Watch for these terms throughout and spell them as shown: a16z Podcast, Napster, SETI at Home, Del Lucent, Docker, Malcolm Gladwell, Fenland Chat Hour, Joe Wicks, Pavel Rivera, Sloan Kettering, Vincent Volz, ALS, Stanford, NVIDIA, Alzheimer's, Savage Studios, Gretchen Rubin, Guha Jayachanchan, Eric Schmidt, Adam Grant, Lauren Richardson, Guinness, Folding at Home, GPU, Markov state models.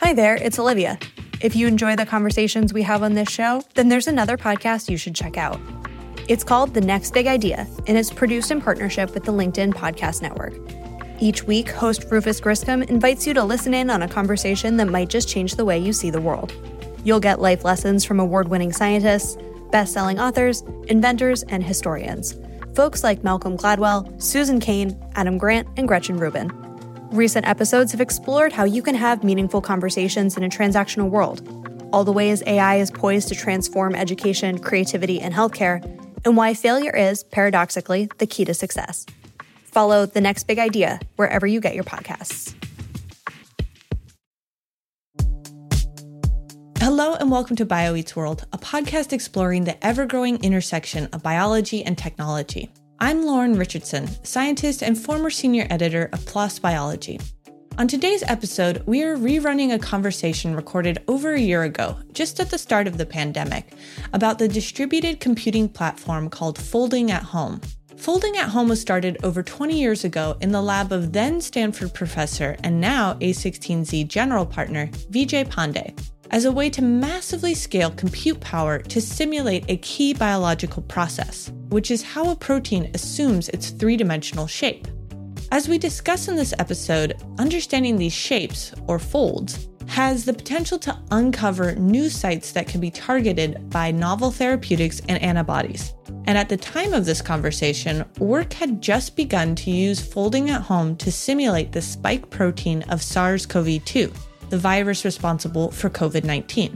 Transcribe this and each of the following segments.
Hi there, it's Olivia. If you enjoy the conversations we have on this show, then there's another podcast you should check out. It's called The Next Big Idea, and it's produced in partnership with the LinkedIn Podcast Network. Each week, host Rufus Griscom invites you to listen in on a conversation that might just change the way you see the world. You'll get life lessons from award-winning scientists, best-selling authors, inventors, and historians. Folks like Malcolm Gladwell, Susan Cain, Adam Grant, and Gretchen Rubin. Recent episodes have explored how you can have meaningful conversations in a transactional world, all the ways AI is poised to transform education, creativity, and healthcare, and why failure is, paradoxically, the key to success. Follow The Next Big Idea wherever you get your podcasts. Hello and welcome to BioEats World, a podcast exploring the ever-growing intersection of biology and technology. I'm Lauren Richardson, scientist and former senior editor of PLOS Biology. On today's episode, we are rerunning a conversation recorded over a year ago, just at the start of the pandemic, about the distributed computing platform called Folding at Home. Folding at Home was started over 20 years ago in the lab of then Stanford professor and now A16Z general partner Vijay Pande, as a way to massively scale compute power to simulate a key biological process, which is how a protein assumes its three-dimensional shape. As we discuss in this episode, understanding these shapes, or folds, has the potential to uncover new sites that can be targeted by novel therapeutics and antibodies. And at the time of this conversation, work had just begun to use Folding at Home to simulate the spike protein of SARS-CoV-2, the virus responsible for COVID-19.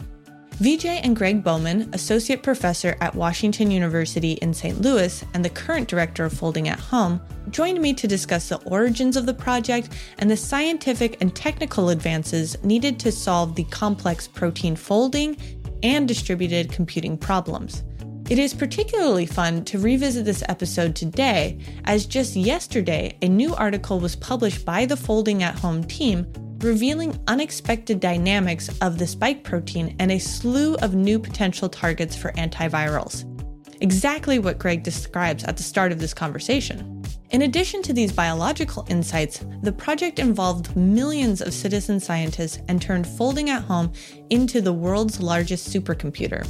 Vijay and Greg Bowman, associate professor at Washington University in St. Louis and the current director of Folding at Home, joined me to discuss the origins of the project and the scientific and technical advances needed to solve the complex protein folding and distributed computing problems. It is particularly fun to revisit this episode today, as just yesterday, a new article was published by the Folding at Home team revealing unexpected dynamics of the spike protein and a slew of new potential targets for antivirals. Exactly what Greg describes at the start of this conversation. In addition to these biological insights, the project involved millions of citizen scientists and turned Folding at Home into the world's largest supercomputer.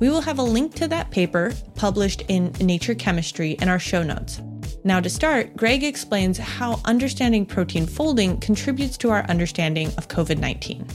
We will have a link to that paper published in Nature Chemistry in our show notes. Now to start, Greg explains how understanding protein folding contributes to our understanding of COVID-19.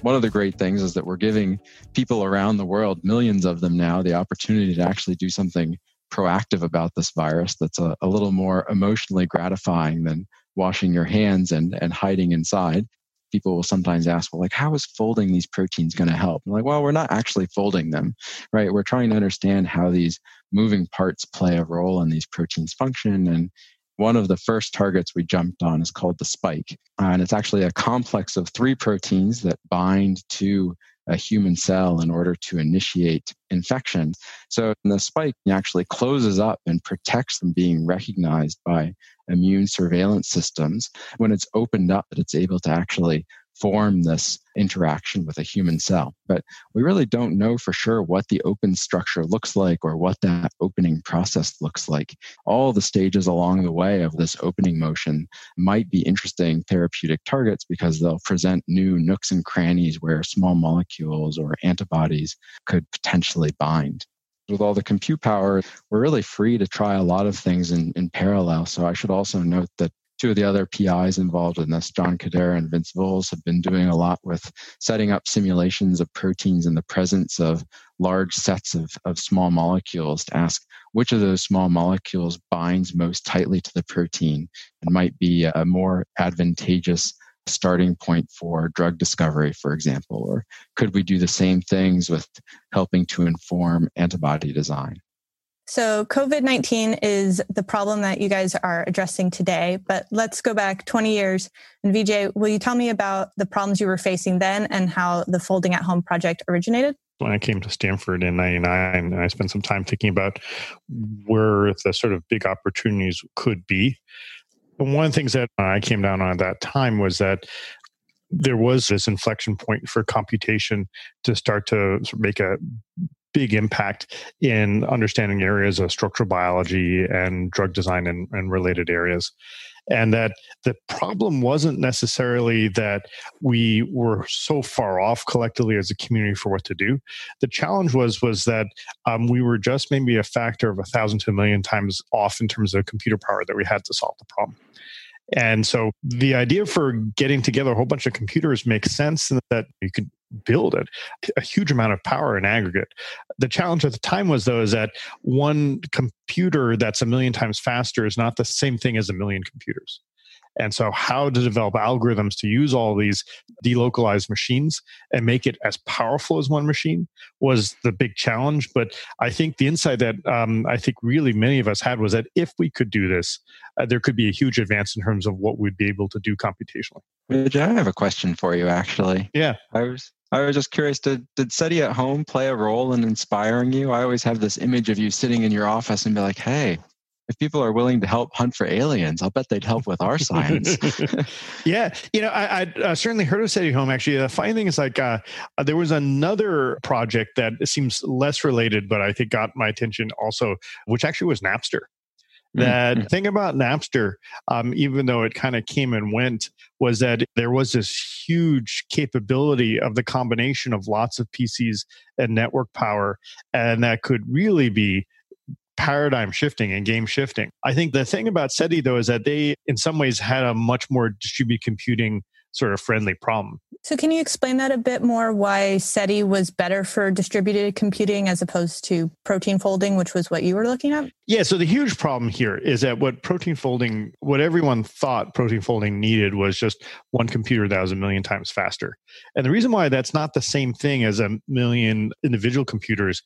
One of the great things is that we're giving people around the world, millions of them now, the opportunity to actually do something proactive about this virus that's a little more emotionally gratifying than washing your hands and hiding inside. People will sometimes ask, well, how is folding these proteins going to help? I'm like, well, we're not actually folding them, right? We're trying to understand how these moving parts play a role in these proteins' function. And one of the first targets we jumped on is called the spike. And it's actually a complex of three proteins that bind to a human cell in order to initiate infection. So the spike actually closes up and protects from being recognized by immune surveillance systems. When it's opened up, it's able to actually form this interaction with a human cell. But we really don't know for sure what the open structure looks like or what that opening process looks like. All the stages along the way of this opening motion might be interesting therapeutic targets because they'll present new nooks and crannies where small molecules or antibodies could potentially bind. With all the compute power, we're really free to try a lot of things in parallel. So I should also note that two of the other PIs involved in this, John Kadera and Vince Volz, have been doing a lot with setting up simulations of proteins in the presence of large sets of small molecules to ask which of those small molecules binds most tightly to the protein and might be a more advantageous starting point for drug discovery, for example. Or could we do the same things with helping to inform antibody design? So COVID-19 is the problem that you guys are addressing today, but let's go back 20 years. And Vijay, will you tell me about the problems you were facing then and how the Folding at Home project originated? When I came to Stanford in 1999, I spent some time thinking about where the sort of big opportunities could be. And one of the things that I came down on at that time was that there was this inflection point for computation to start to make a big impact in understanding areas of structural biology and drug design and related areas. And that the problem wasn't necessarily that we were so far off collectively as a community for what to do. The challenge was that we were just maybe a factor of 1,000 to 1,000,000 times off in terms of computer power that we had to solve the problem. And so the idea for getting together a whole bunch of computers makes sense and that you could build a huge amount of power in aggregate. The challenge at the time was, though, is that one computer that's 1,000,000 times faster is not the same thing as 1,000,000 computers. And so how to develop algorithms to use all these delocalized machines and make it as powerful as one machine was the big challenge. But I think the insight that I think really many of us had was that if we could do this, there could be a huge advance in terms of what we'd be able to do computationally. Vijay, I have a question for you, actually. Yeah. I was just curious, did SETI at Home play a role in inspiring you? I always have this image of you sitting in your office and be like, hey, if people are willing to help hunt for aliens, I'll bet they'd help with our science. Yeah. You know, I certainly heard of SETI at Home, actually. The funny thing is, like, there was another project that seems less related, but I think got my attention also, which actually was Napster. The thing about Napster, even though it kind of came and went, was that there was this huge capability of the combination of lots of PCs and network power, and that could really be paradigm shifting and game shifting. I think the thing about SETI, though, is that they, in some ways, had a much more distributed computing sort of friendly problem. So can you explain that a bit more, why SETI was better for distributed computing as opposed to protein folding, which was what you were looking at? Yeah, so the huge problem here is that what everyone thought protein folding needed was just one computer that was 1,000,000 times faster. And the reason why that's not the same thing as 1,000,000 individual computers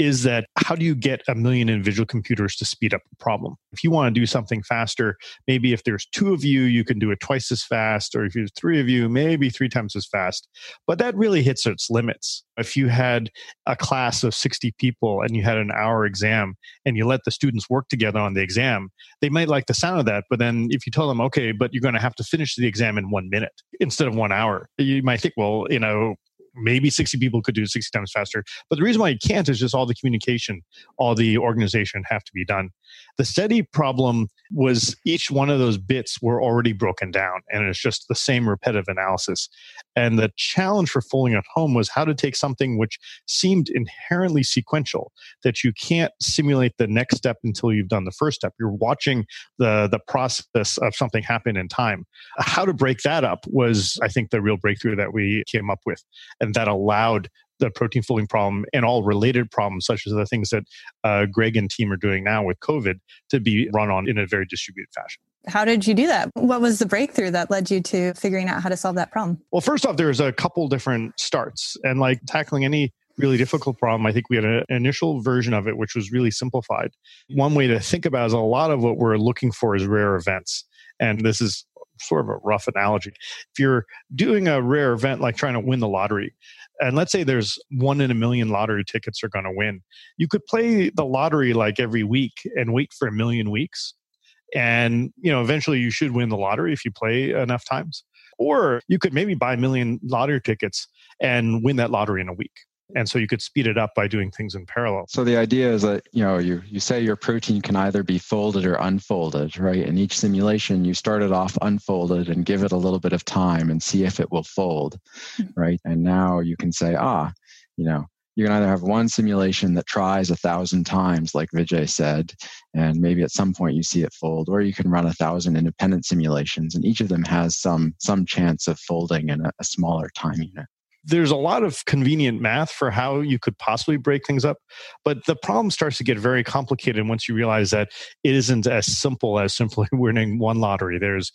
is that how do you get 1,000,000 individual computers to speed up the problem? If you want to do something faster, maybe if there's 2 of you, you can do it twice as fast, or if there's 3 of you, maybe 3 times as fast. But that really hits its limits. If you had a class of 60 people and you had an hour exam and you let the students work together on the exam, they might like the sound of that. But then if you tell them, okay, but you're going to have to finish the exam in 1 minute instead of 1 hour, you might think, well, you know, maybe 60 people could do it 60 times faster. But the reason why you can't is just all the communication, all the organization have to be done. The SETI problem was each one of those bits were already broken down, and it's just the same repetitive analysis. And the challenge for Folding at Home was how to take something which seemed inherently sequential, that you can't simulate the next step until you've done the first step. You're watching the process of something happen in time. How to break that up was, I think, the real breakthrough that we came up with. And that allowed the protein folding problem and all related problems, such as the things that Greg and team are doing now with COVID, to be run on in a very distributed fashion. How did you do that? What was the breakthrough that led you to figuring out how to solve that problem? Well, first off, there's a couple different starts. And like tackling any really difficult problem, I think we had an initial version of it, which was really simplified. One way to think about it is a lot of what we're looking for is rare events. And this is sort of a rough analogy. If you're doing a rare event, like trying to win the lottery, and let's say there's 1 in 1,000,000 lottery tickets are going to win, you could play the lottery like every week and wait for 1,000,000 weeks. And, you know, eventually you should win the lottery if you play enough times. Or you could maybe buy 1,000,000 lottery tickets and win that lottery in a week. And so you could speed it up by doing things in parallel. So the idea is that, you know, you say your protein can either be folded or unfolded, right? In each simulation, you start it off unfolded and give it a little bit of time and see if it will fold, right? And now you can say, you know, you can either have one simulation that tries 1,000 times, like Vijay said, and maybe at some point you see it fold, or you can run 1,000 independent simulations, and each of them has some chance of folding in a smaller time unit. there's a lot of convenient math for how you could possibly break things up, but the problem starts to get very complicated once you realize that it isn't as simple as simply winning one lottery. There's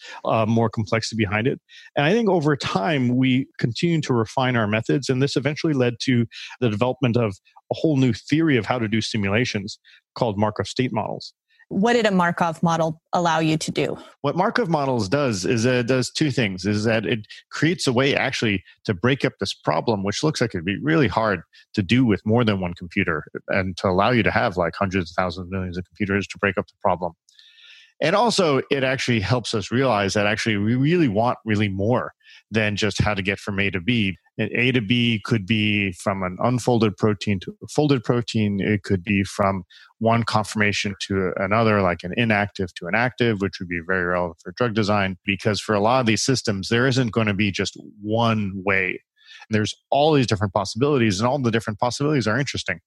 more complexity behind it. And I think over time, we continue to refine our methods, and this eventually led to the development of a whole new theory of how to do simulations called Markov state models. What did a Markov model allow you to do? What Markov models does is it does two things, is that it creates a way actually to break up this problem, which looks like it'd be really hard to do with more than one computer, and to allow you to have like hundreds of thousands of millions of computers to break up the problem. And also, it actually helps us realize that actually we really want really more than just how to get from A to B. And A to B could be from an unfolded protein to a folded protein. It could be from one conformation to another, like an inactive to an active, which would be very relevant for drug design, because for a lot of these systems, there isn't going to be just one way. There's all these different possibilities, and all the different possibilities are interesting.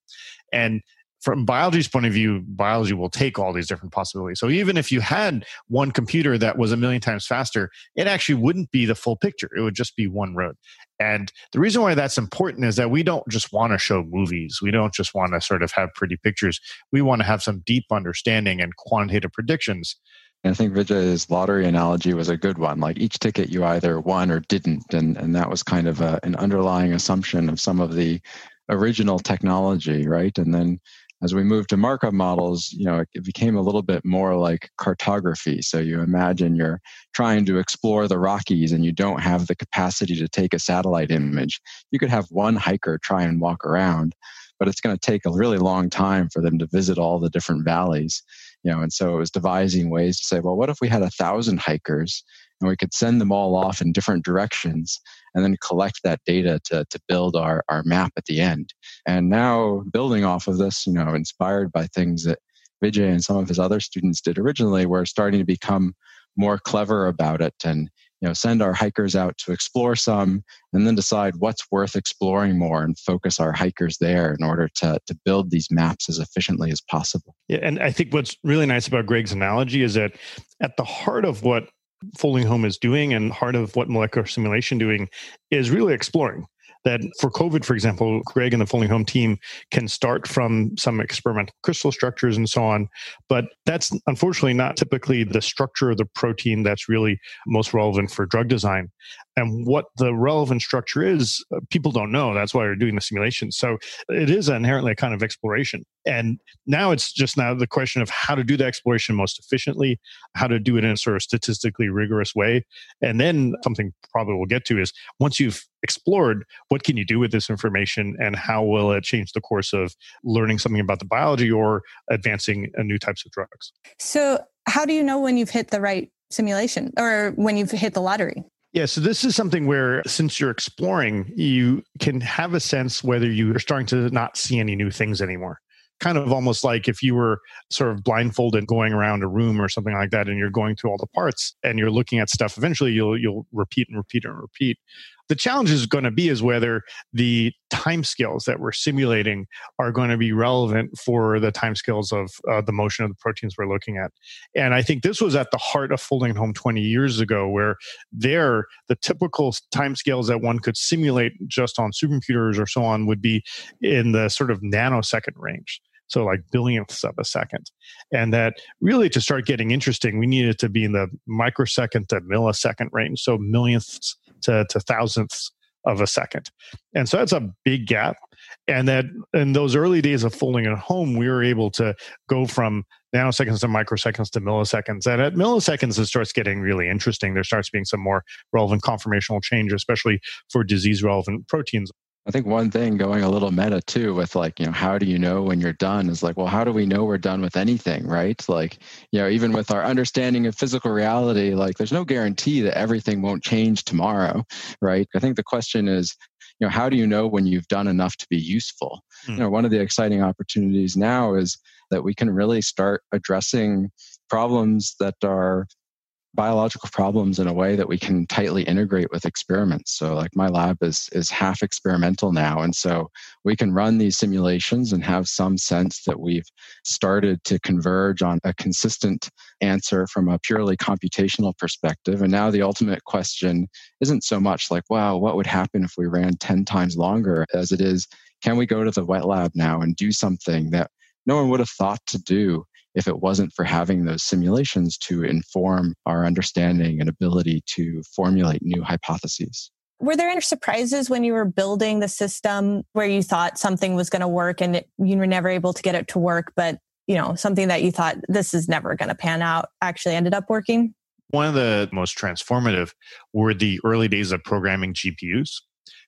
And from biology's point of view, biology will take all these different possibilities. So even if you had one computer that was a million times faster, it actually wouldn't be the full picture. It would just be one road. And the reason why that's important is that we don't just want to show movies. We don't just want to sort of have pretty pictures. We want to have some deep understanding and quantitative predictions. I think Vijay's lottery analogy was a good one. Like each ticket you either won or didn't. And that was kind of an underlying assumption of some of the original technology, right? And then as we moved to Markov models, you know, it became a little bit more like cartography. So you imagine you're trying to explore the Rockies and you don't have the capacity to take a satellite image. You could have one hiker try and walk around, but it's going to take a really long time for them to visit all the different valleys. You know, and so it was devising ways to say, well, what if we had 1,000 hikers and we could send them all off in different directions and then collect that data to build our map at the end. And now building off of this, you know, inspired by things that Vijay and some of his other students did originally, we're starting to become more clever about it and, you know, send our hikers out to explore some and then decide what's worth exploring more and focus our hikers there in order to build these maps as efficiently as possible. Yeah, and I think what's really nice about Greg's analogy is that at the heart of what Folding Home is doing and part of what molecular simulation doing is really exploring. That for COVID, for example, Greg and the Folding Home team can start from some experimental crystal structures and so on. But that's unfortunately not typically the structure of the protein that's really most relevant for drug design. And what the relevant structure is, people don't know. That's why we're doing the simulation. So it is inherently a kind of exploration. And now it's just now the question of how to do the exploration most efficiently, how to do it in a sort of statistically rigorous way. And then something probably we'll get to is once you've explored, what can you do with this information and how will it change the course of learning something about the biology or advancing new types of drugs? So how do you know when you've hit the right simulation or when you've hit the lottery? Yeah, so this is something where since you're exploring, you can have a sense whether you are starting to not see any new things anymore. Kind of almost like if you were sort of blindfolded going around a room or something like that, and you're going through all the parts and you're looking at stuff, eventually you'll repeat and repeat and repeat. The challenge is going to be is whether the timescales that we're simulating are going to be relevant for the timescales of the motion of the proteins we're looking at. And I think this was at the heart of Folding Home 20 years ago, where the typical timescales that one could simulate just on supercomputers or so on would be in the sort of nanosecond range. So like billionths of a second. And that really to start getting interesting, we needed to be in the microsecond to millisecond range. So millionths to thousandths of a second. And so that's a big gap. And that in those early days of Folding at Home, we were able to go from nanoseconds to microseconds to milliseconds. And at milliseconds, it starts getting really interesting. There starts being some more relevant conformational change, especially for disease-relevant proteins. I think one thing going a little meta too with like, you know, how do you know when you're done is like, well, how do we know we're done with anything, right? Like, you know, even with our understanding of physical reality, like there's no guarantee that everything won't change tomorrow, right? I think the question is, you know, how do you know when you've done enough to be useful? You know, one of the exciting opportunities now is that we can really start addressing problems that are biological problems in a way that we can tightly integrate with experiments. So like my lab is half experimental now. And so we can run these simulations and have some sense that we've started to converge on a consistent answer from a purely computational perspective. And now the ultimate question isn't so much like, wow, what would happen if we ran 10 times longer, as it is, can we go to the wet lab now and do something that no one would have thought to do if it wasn't for having those simulations to inform our understanding and ability to formulate new hypotheses. Were there any surprises when you were building the system where you thought something was going to work and you were never able to get it to work, but you know, something that you thought this is never going to pan out actually ended up working? One of the most transformative were the early days of programming GPUs.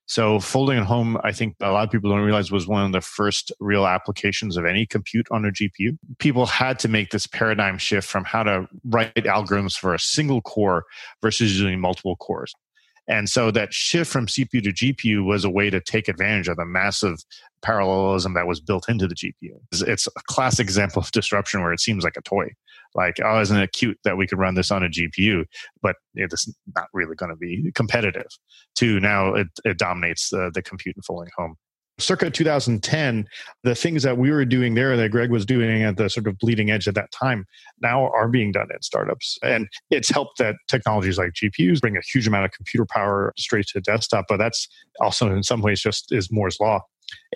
So Folding at Home, I think a lot of people don't realize, was one of the first real applications of any compute on a GPU. People had to make this paradigm shift from how to write algorithms for a single core versus using multiple cores. And so that shift from CPU to GPU was a way to take advantage of the massive parallelism that was built into the GPU. It's a classic example of disruption where it seems like a toy. Like, oh, isn't it cute that we could run this on a GPU? But it's not really going to be competitive. To now, it dominates the compute in Folding Home. Circa 2010, the things that we were doing there that Greg was doing at the sort of bleeding edge at that time now are being done at startups. And it's helped that technologies like GPUs bring a huge amount of computer power straight to the desktop. But that's also in some ways just is Moore's Law.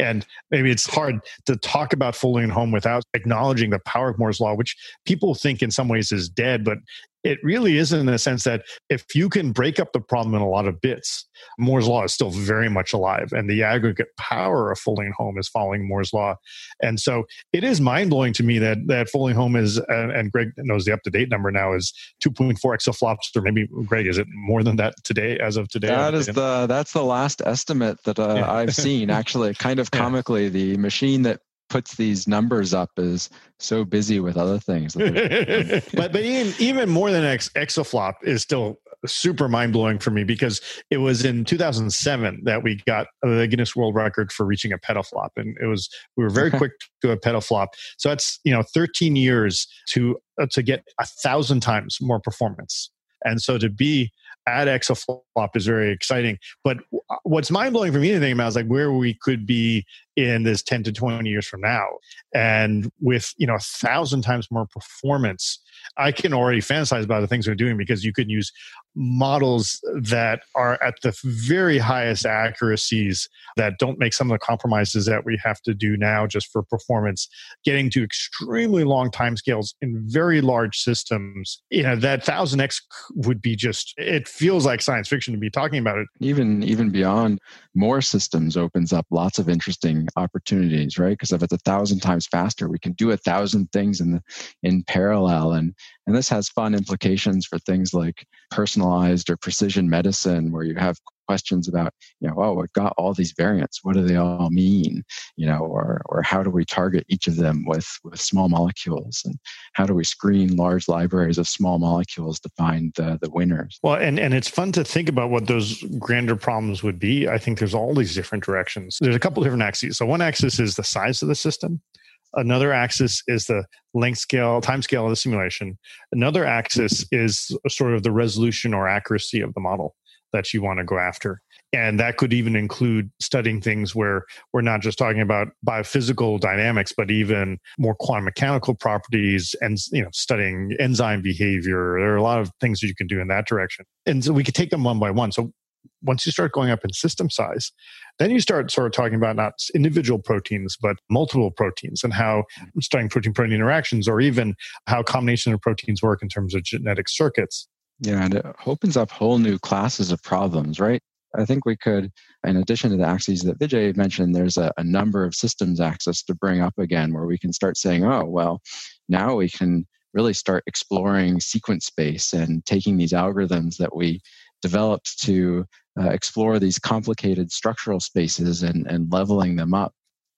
And maybe it's hard to talk about Folding at Home without acknowledging the power of Moore's Law, which people think in some ways is dead, but it really isn't, in the sense that if you can break up the problem in a lot of bits, Moore's Law is still very much alive. And the aggregate power of Folding at Home is following Moore's Law. And so it is mind-blowing to me that Folding at Home is, and Greg knows the up-to-date number now, is 2.4 exaflops, or maybe, Greg, is it more than that today, as of today? That's the last estimate that I've seen, actually. Kind of comically, the machine that puts these numbers up is so busy with other things. but even more than exaflop is still super mind-blowing for me, because it was in 2007 that we got the Guinness World Record for reaching a petaflop. And we were very quick to a petaflop. So that's 13 years to get 1,000 times more performance. And so to be at exaflop is very exciting. But what's mind-blowing for me to think about is like where we could be in this 10 to 20 years from now. And with 1,000 times more performance, I can already fantasize about the things we're doing, because you could use models that are at the very highest accuracies that don't make some of the compromises that we have to do now just for performance, getting to extremely long timescales in very large systems. That 1,000x would be just, it feels like science fiction to be talking about it. Even beyond, more systems opens up lots of interesting opportunities, right? Because if it's 1,000 times faster, we can do 1,000 things in parallel. And this has fun implications for things like personalized or precision medicine, where you have questions about, oh, we've got all these variants. What do they all mean? Or how do we target each of them with small molecules? And how do we screen large libraries of small molecules to find the winners? Well, and it's fun to think about what those grander problems would be. I think there's all these different directions. There's a couple different axes. So one axis is the size of the system. Another axis is the length scale, time scale of the simulation. Another axis is sort of the resolution or accuracy of the model that you want to go after. And that could even include studying things where we're not just talking about biophysical dynamics, but even more quantum mechanical properties and studying enzyme behavior. There are a lot of things that you can do in that direction. And so we could take them one by one. So once you start going up in system size, then you start sort of talking about not individual proteins, but multiple proteins, and how studying protein-protein interactions, or even how combination of proteins work in terms of genetic circuits. Yeah, and it opens up whole new classes of problems, right? I think we could, in addition to the axes that Vijay mentioned, there's a number of systems axis to bring up again, where we can start saying, oh, well, now we can really start exploring sequence space and taking these algorithms that we developed to explore these complicated structural spaces and leveling them up.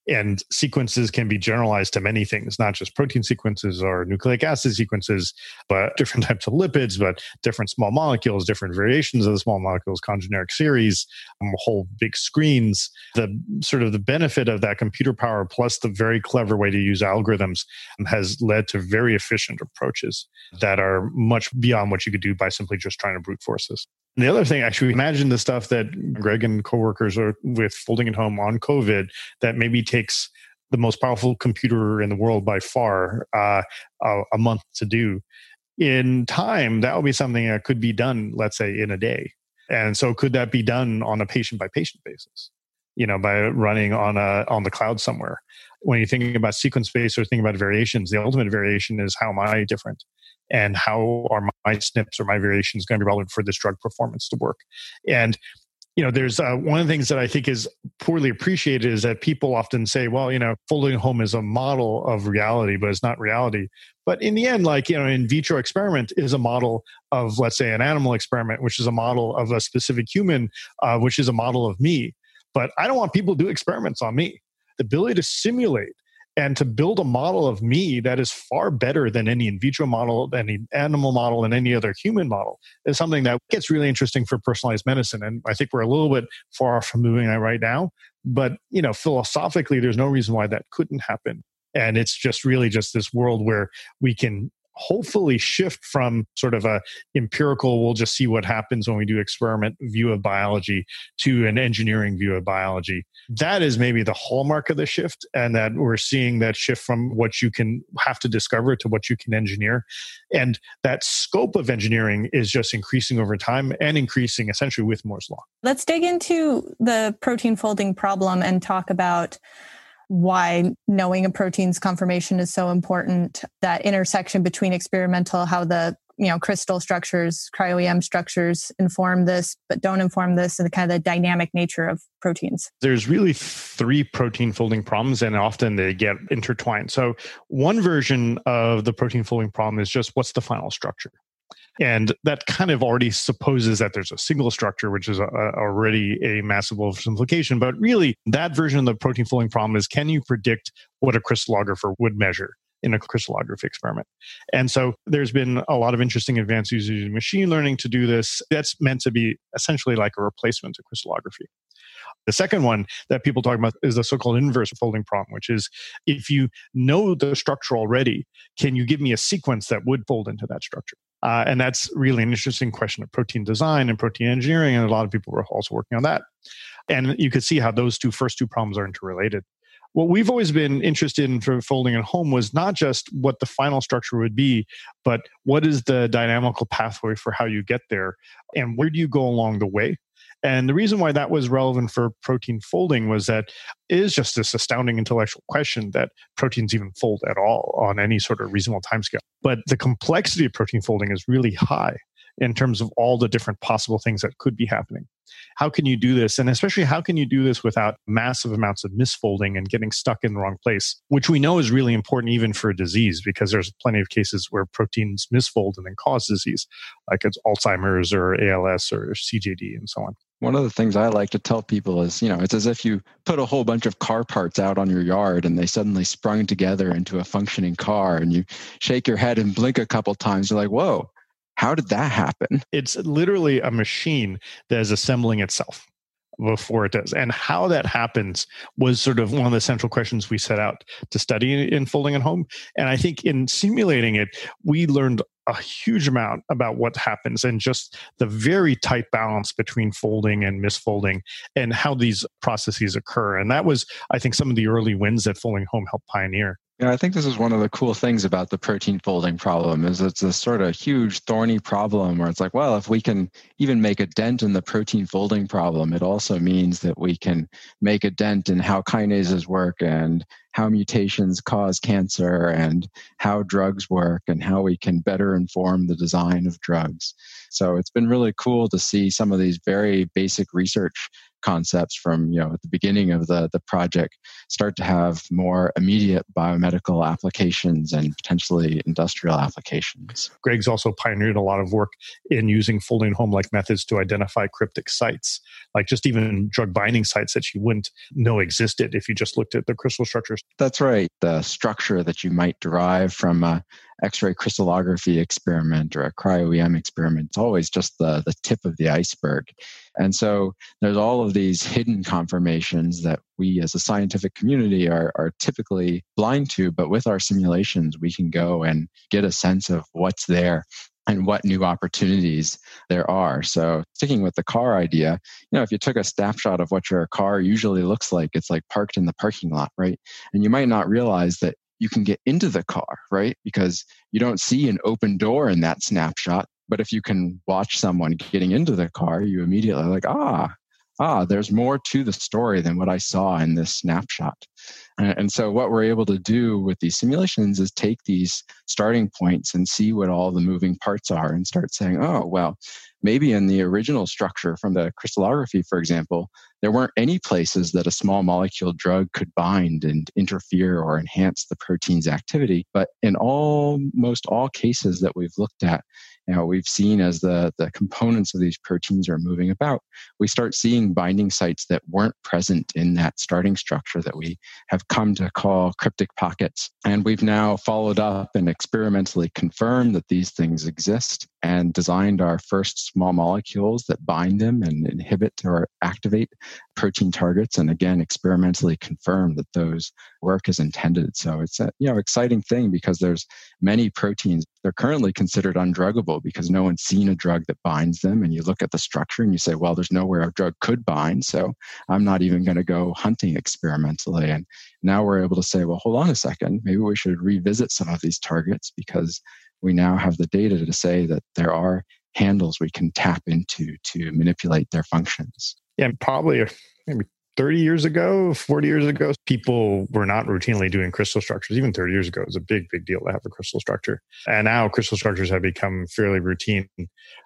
And sequences can be generalized to many things, not just protein sequences or nucleic acid sequences, but different types of lipids, but different small molecules, different variations of the small molecules, congeneric series, whole big screens. The sort of the benefit of that computer power plus the very clever way to use algorithms has led to very efficient approaches that are much beyond what you could do by simply just trying to brute force this. The other thing, actually, imagine the stuff that Greg and coworkers are with Folding at Home on COVID that maybe takes the most powerful computer in the world by far a month to do. In time, that would be something that could be done, let's say, in a day. And so could that be done on a patient-by-patient basis, you know, by running on the cloud somewhere? When you're thinking about sequence space or thinking about variations, the ultimate variation is how am I different? And how are my SNPs or my variations going to be relevant for this drug performance to work? And, you know, there's one of the things that I think is poorly appreciated is that people often say, well, you know, Folding at Home is a model of reality, but it's not reality. But in the end, like, you know, in vitro experiment is a model of, let's say, an animal experiment, which is a model of a specific human, which is a model of me. But I don't want people to do experiments on me. The ability to simulate and to build a model of me that is far better than any in vitro model, any animal model, and any other human model is something that gets really interesting for personalized medicine. And I think we're a little bit far off from doing that right now. But, you know, philosophically, there's no reason why that couldn't happen. And it's just really just this world where we can hopefully shift from sort of a empirical, we'll just see what happens when we do experiment view of biology to an engineering view of biology. That is maybe the hallmark of the shift, and that we're seeing that shift from what you can have to discover to what you can engineer. And that scope of engineering is just increasing over time and increasing essentially with Moore's Law. Let's dig into the protein folding problem and talk about why knowing a protein's conformation is so important, that intersection between experimental, how the, you know, crystal structures, cryo-EM structures inform this, but don't inform this, and the kind of the dynamic nature of proteins. There's really three protein folding problems, and often they get intertwined. So one version of the protein folding problem is just what's the final structure? And that kind of already supposes that there's a single structure, which is already a massive oversimplification. But really, that version of the protein folding problem is, can you predict what a crystallographer would measure in a crystallography experiment? And so there's been a lot of interesting advances using machine learning to do this. That's meant to be essentially like a replacement to crystallography. The second one that people talk about is the so-called inverse folding problem, which is, if you know the structure already, can you give me a sequence that would fold into that structure? And that's really an interesting question of protein design and protein engineering, and a lot of people were also working on that. And you could see how those first two problems are interrelated. What we've always been interested in for Folding at Home was not just what the final structure would be, but what is the dynamical pathway for how you get there, and where do you go along the way? And the reason why that was relevant for protein folding was that it is just this astounding intellectual question that proteins even fold at all on any sort of reasonable timescale. But the complexity of protein folding is really high in terms of all the different possible things that could be happening. How can you do this? And especially, how can you do this without massive amounts of misfolding and getting stuck in the wrong place, which we know is really important even for disease, because there's plenty of cases where proteins misfold and then cause disease, like it's Alzheimer's or ALS or CJD and so on. One of the things I like to tell people is, you know, it's as if you put a whole bunch of car parts out on your yard and they suddenly sprung together into a functioning car, and you shake your head and blink a couple times. You're like, whoa. How did that happen? It's literally a machine that is assembling itself before it does. And how that happens was sort of one of the central questions we set out to study in Folding at Home. And I think in simulating it, we learned a huge amount about what happens and just the very tight balance between folding and misfolding and how these processes occur. And that was, I think, some of the early wins that Folding at Home helped pioneer. Yeah, I think this is one of the cool things about the protein folding problem is it's a sort of huge thorny problem where it's like, well, if we can even make a dent in the protein folding problem, it also means that we can make a dent in how kinases work and how mutations cause cancer and how drugs work and how we can better inform the design of drugs. So it's been really cool to see some of these very basic research concepts from, at the beginning of the project start to have more immediate biomedical applications and potentially industrial applications. Greg's also pioneered a lot of work in using folding home-like methods to identify cryptic sites, like just even drug binding sites that you wouldn't know existed if you just looked at the crystal structures. That's right. The structure that you might derive from a X-ray crystallography experiment or a cryo-EM experiment, it's always just the tip of the iceberg. And so there's all of these hidden conformations that we as a scientific community are typically blind to, but with our simulations, we can go and get a sense of what's there and what new opportunities there are. So sticking with the car idea, if you took a snapshot of what your car usually looks like, it's like parked in the parking lot, right? And you might not realize that you can get into the car, right? Because you don't see an open door in that snapshot. But if you can watch someone getting into the car, you immediately are like, there's more to the story than what I saw in this snapshot. And so what we're able to do with these simulations is take these starting points and see what all the moving parts are and start saying, maybe in the original structure from the crystallography, for example, there weren't any places that a small molecule drug could bind and interfere or enhance the protein's activity. But in almost all cases that we've looked at, we've seen as the components of these proteins are moving about, we start seeing binding sites that weren't present in that starting structure that we have come to call cryptic pockets. And we've now followed up and experimentally confirmed that these things exist and designed our first small molecules that bind them and inhibit or activate protein targets, and again, experimentally confirm that those work as intended. So it's a exciting thing because there's many proteins. They're currently considered undruggable because no one's seen a drug that binds them. And you look at the structure and you say, well, there's nowhere a drug could bind. So I'm not even going to go hunting experimentally. And now we're able to say, well, hold on a second. Maybe we should revisit some of these targets because we now have the data to say that there are handles we can tap into to manipulate their functions. And probably maybe 30 years ago, 40 years ago, people were not routinely doing crystal structures. Even 30 years ago, it was a big, big deal to have a crystal structure. And now crystal structures have become fairly routine.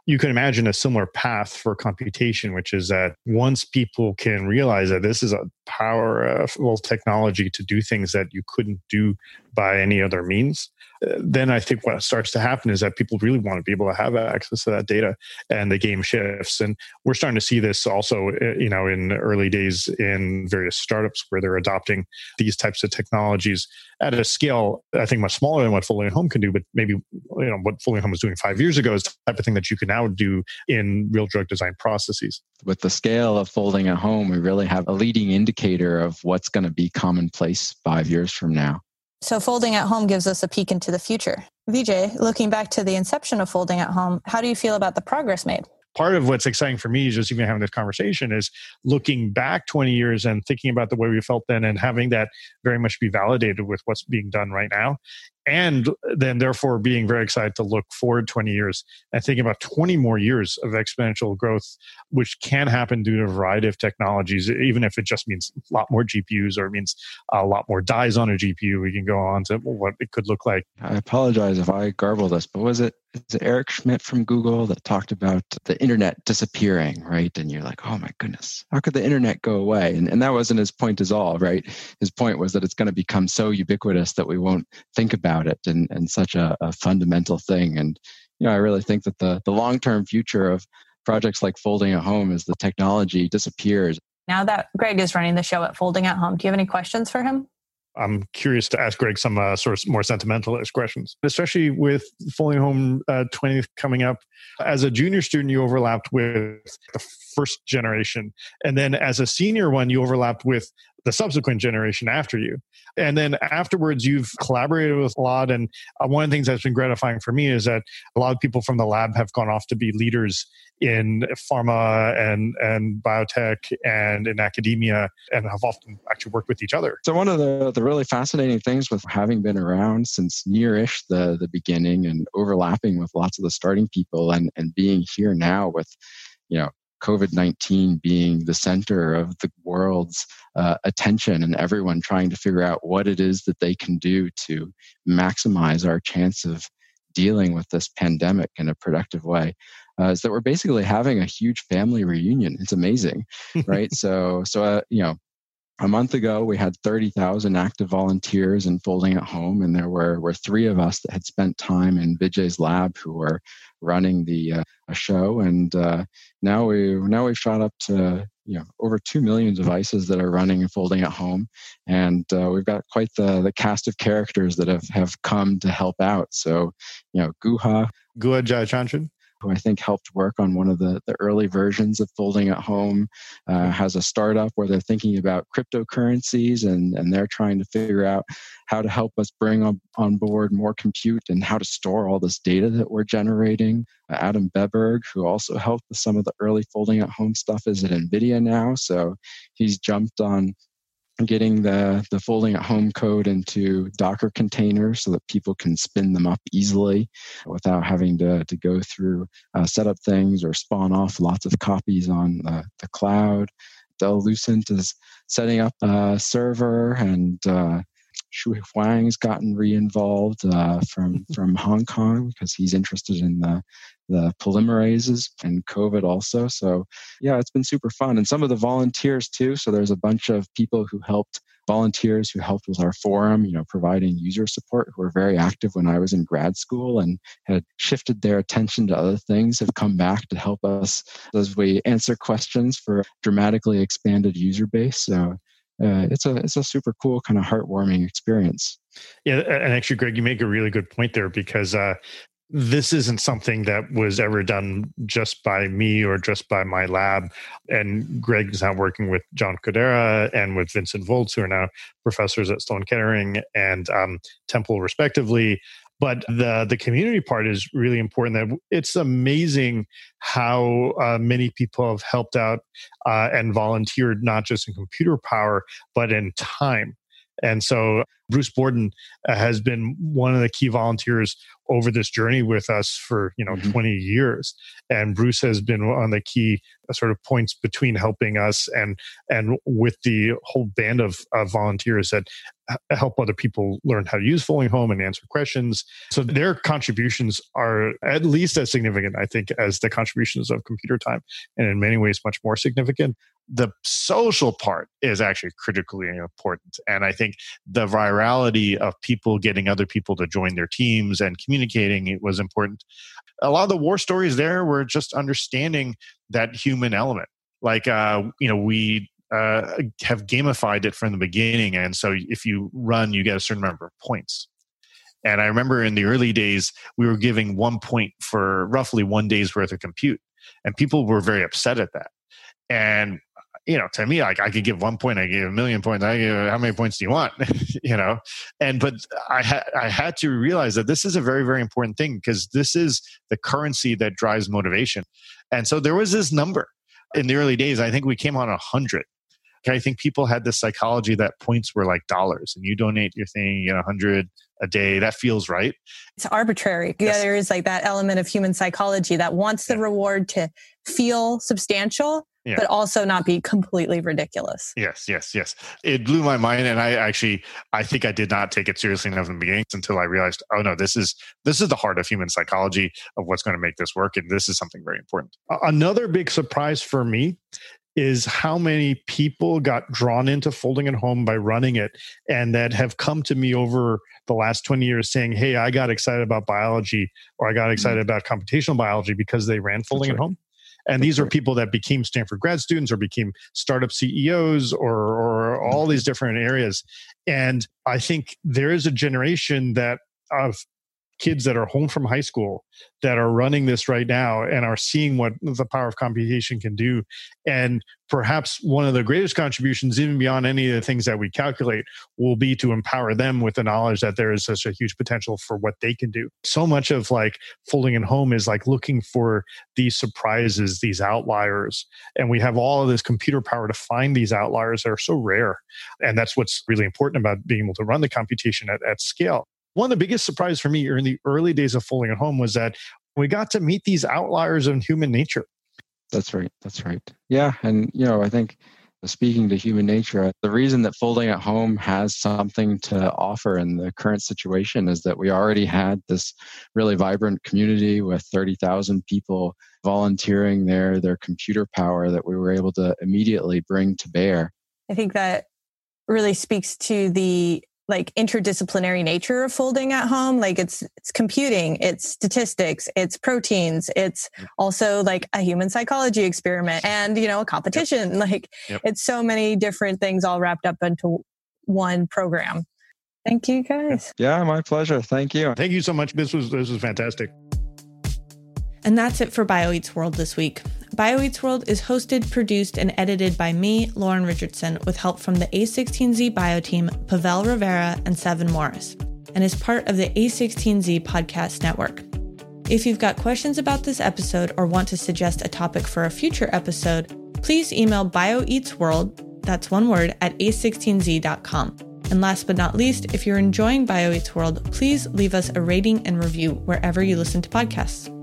You can imagine a similar path for computation, which is that once people can realize that this is a powerful technology to do things that you couldn't do by any other means, then I think what starts to happen is that people really want to be able to have access to that data, and the game shifts. And we're starting to see this also, in early days in various startups where they're adopting these types of technologies at a scale, I think, much smaller than what Folding at Home can do. But maybe what Folding at Home was doing 5 years ago is the type of thing that you can now do in real drug design processes. With the scale of Folding at Home, we really have a leading indicator of what's going to be commonplace 5 years from now. So Folding at Home gives us a peek into the future. Vijay, looking back to the inception of Folding at Home, how do you feel about the progress made? Part of what's exciting for me, just even having this conversation, is looking back 20 years and thinking about the way we felt then and having that very much be validated with what's being done right now. And then therefore being very excited to look forward 20 years and thinking about 20 more years of exponential growth, which can happen due to a variety of technologies, even if it just means a lot more GPUs or it means a lot more dies on a GPU. We can go on to what it could look like. I apologize if I garble this, but is it Eric Schmidt from Google that talked about the internet disappearing, right? And you're like, oh my goodness, how could the internet go away? And that wasn't his point at all, right? His point was that it's going to become so ubiquitous that we won't think about it and such a fundamental thing. And, I really think that the long-term future of projects like Folding at Home is the technology disappears. Now that Greg is running the show at Folding at Home, do you have any questions for him? I'm curious to ask Greg some sort of more sentimentalist questions, especially with Folding at Home 20th coming up. As a junior student, you overlapped with the first generation. And then as a senior one, you overlapped with the subsequent generation after you. And then afterwards, you've collaborated with a lot. And one of the things that's been gratifying for me is that a lot of people from the lab have gone off to be leaders in pharma and biotech and in academia and have often actually worked with each other. So one of the really fascinating things with having been around since near-ish the beginning and overlapping with lots of the starting people and being here now with COVID-19 being the center of the world's attention and everyone trying to figure out what it is that they can do to maximize our chance of dealing with this pandemic in a productive way, is that we're basically having a huge family reunion. It's amazing, right? So, a month ago, we had 30,000 active volunteers in Folding at Home, and there were three of us that had spent time in Vijay's lab who were running the show. And now we've shot up to over 2 million devices that are running and Folding at Home, and we've got quite the cast of characters that have come to help out. So, Guha Jayachanchan, who I think helped work on one of the early versions of Folding at Home, has a startup where they're thinking about cryptocurrencies and they're trying to figure out how to help us bring on board more compute and how to store all this data that we're generating. Adam Beberg, who also helped with some of the early Folding at Home stuff, is at NVIDIA now. So he's jumped on getting the Folding at Home code into Docker containers so that people can spin them up easily without having to go through set up things or spawn off lots of copies on the cloud. Del Lucent is setting up a server, and Shui Huang's gotten re-involved from Hong Kong because he's interested in the polymerases and COVID also. So yeah, it's been super fun. And some of the volunteers too. So there's a bunch of people who helped, volunteers who helped with our forum, providing user support, who were very active when I was in grad school and had shifted their attention to other things, have come back to help us as we answer questions for a dramatically expanded user base. So it's a super cool kind of heartwarming experience. Yeah. And actually, Greg, you make a really good point there, because this isn't something that was ever done just by me or just by my lab. And Greg is now working with John Kadera and with Vincent Volz, who are now professors at Sloan Kettering and Temple, respectively. But the community part is really important. That it's amazing how many people have helped out and volunteered, not just in computer power, but in time. And so Bruce Borden has been one of the key volunteers over this journey with us for 20 years. And Bruce has been one of the key sort of points between helping us and with the whole band of volunteers that help other people learn how to use Folding Home and answer questions. So their contributions are at least as significant, I think, as the contributions of computer time, and in many ways much more significant. The social part is actually critically important. And I think the virality of people getting other people to join their teams and communicating, it was important. A lot of the war stories there were just understanding that human element. Like, we have gamified it from the beginning. And so if you run, you get a certain number of points. And I remember in the early days, we were giving 1 point for roughly 1 day's worth of compute. And people were very upset at that. And to me, I could give 1 point, I gave a million points. How many points do you want? But I had to realize that this is a very, very important thing, because this is the currency that drives motivation. And so there was this number in the early days. I think we came on 100. I think people had this psychology that points were like dollars, and you donate your thing, you get 100 a day. That feels right. It's arbitrary. Yes. Yeah, there is like that element of human psychology that wants the reward to feel substantial. Yeah. But also not be completely ridiculous. Yes. It blew my mind, and I think I did not take it seriously enough in the beginning until I realized, oh no, this is the heart of human psychology of what's going to make this work, and this is something very important. Another big surprise for me is how many people got drawn into Folding at Home by running it, and that have come to me over the last 20 years saying, hey, I got excited about biology, or I got excited about computational biology because they ran Folding at Home. And these are people that became Stanford grad students or became startup CEOs or all these different areas. And I think there is a generation that of kids that are home from high school that are running this right now and are seeing what the power of computation can do. And perhaps one of the greatest contributions, even beyond any of the things that we calculate, will be to empower them with the knowledge that there is such a huge potential for what they can do. So much of like Folding at Home is like looking for these surprises, these outliers. And we have all of this computer power to find these outliers that are so rare. And that's what's really important about being able to run the computation at scale. One of the biggest surprises for me in the early days of Folding at Home was that we got to meet these outliers of human nature. That's right. That's right. Yeah. And, you know, I think speaking to human nature, the reason that Folding at Home has something to offer in the current situation is that we already had this really vibrant community with 30,000 people volunteering their computer power that we were able to immediately bring to bear. I think that really speaks to the interdisciplinary nature of Folding at Home. Like it's computing, it's statistics, it's proteins, it's also like a human psychology experiment and, you know, a competition. Yep. It's so many different things all wrapped up into one program. Thank you guys. Yeah, my pleasure. Thank you. Thank you so much. This was fantastic. And that's it for BioEats World this week. BioEats World is hosted, produced, and edited by me, Lauren Richardson, with help from the A16Z Bio team, Pavel Rivera, and Seven Morris, and is part of the A16Z Podcast Network. If you've got questions about this episode or want to suggest a topic for a future episode, please email bioeatsworld, that's one word, at a16z.com. And last but not least, if you're enjoying BioEats World, please leave us a rating and review wherever you listen to podcasts.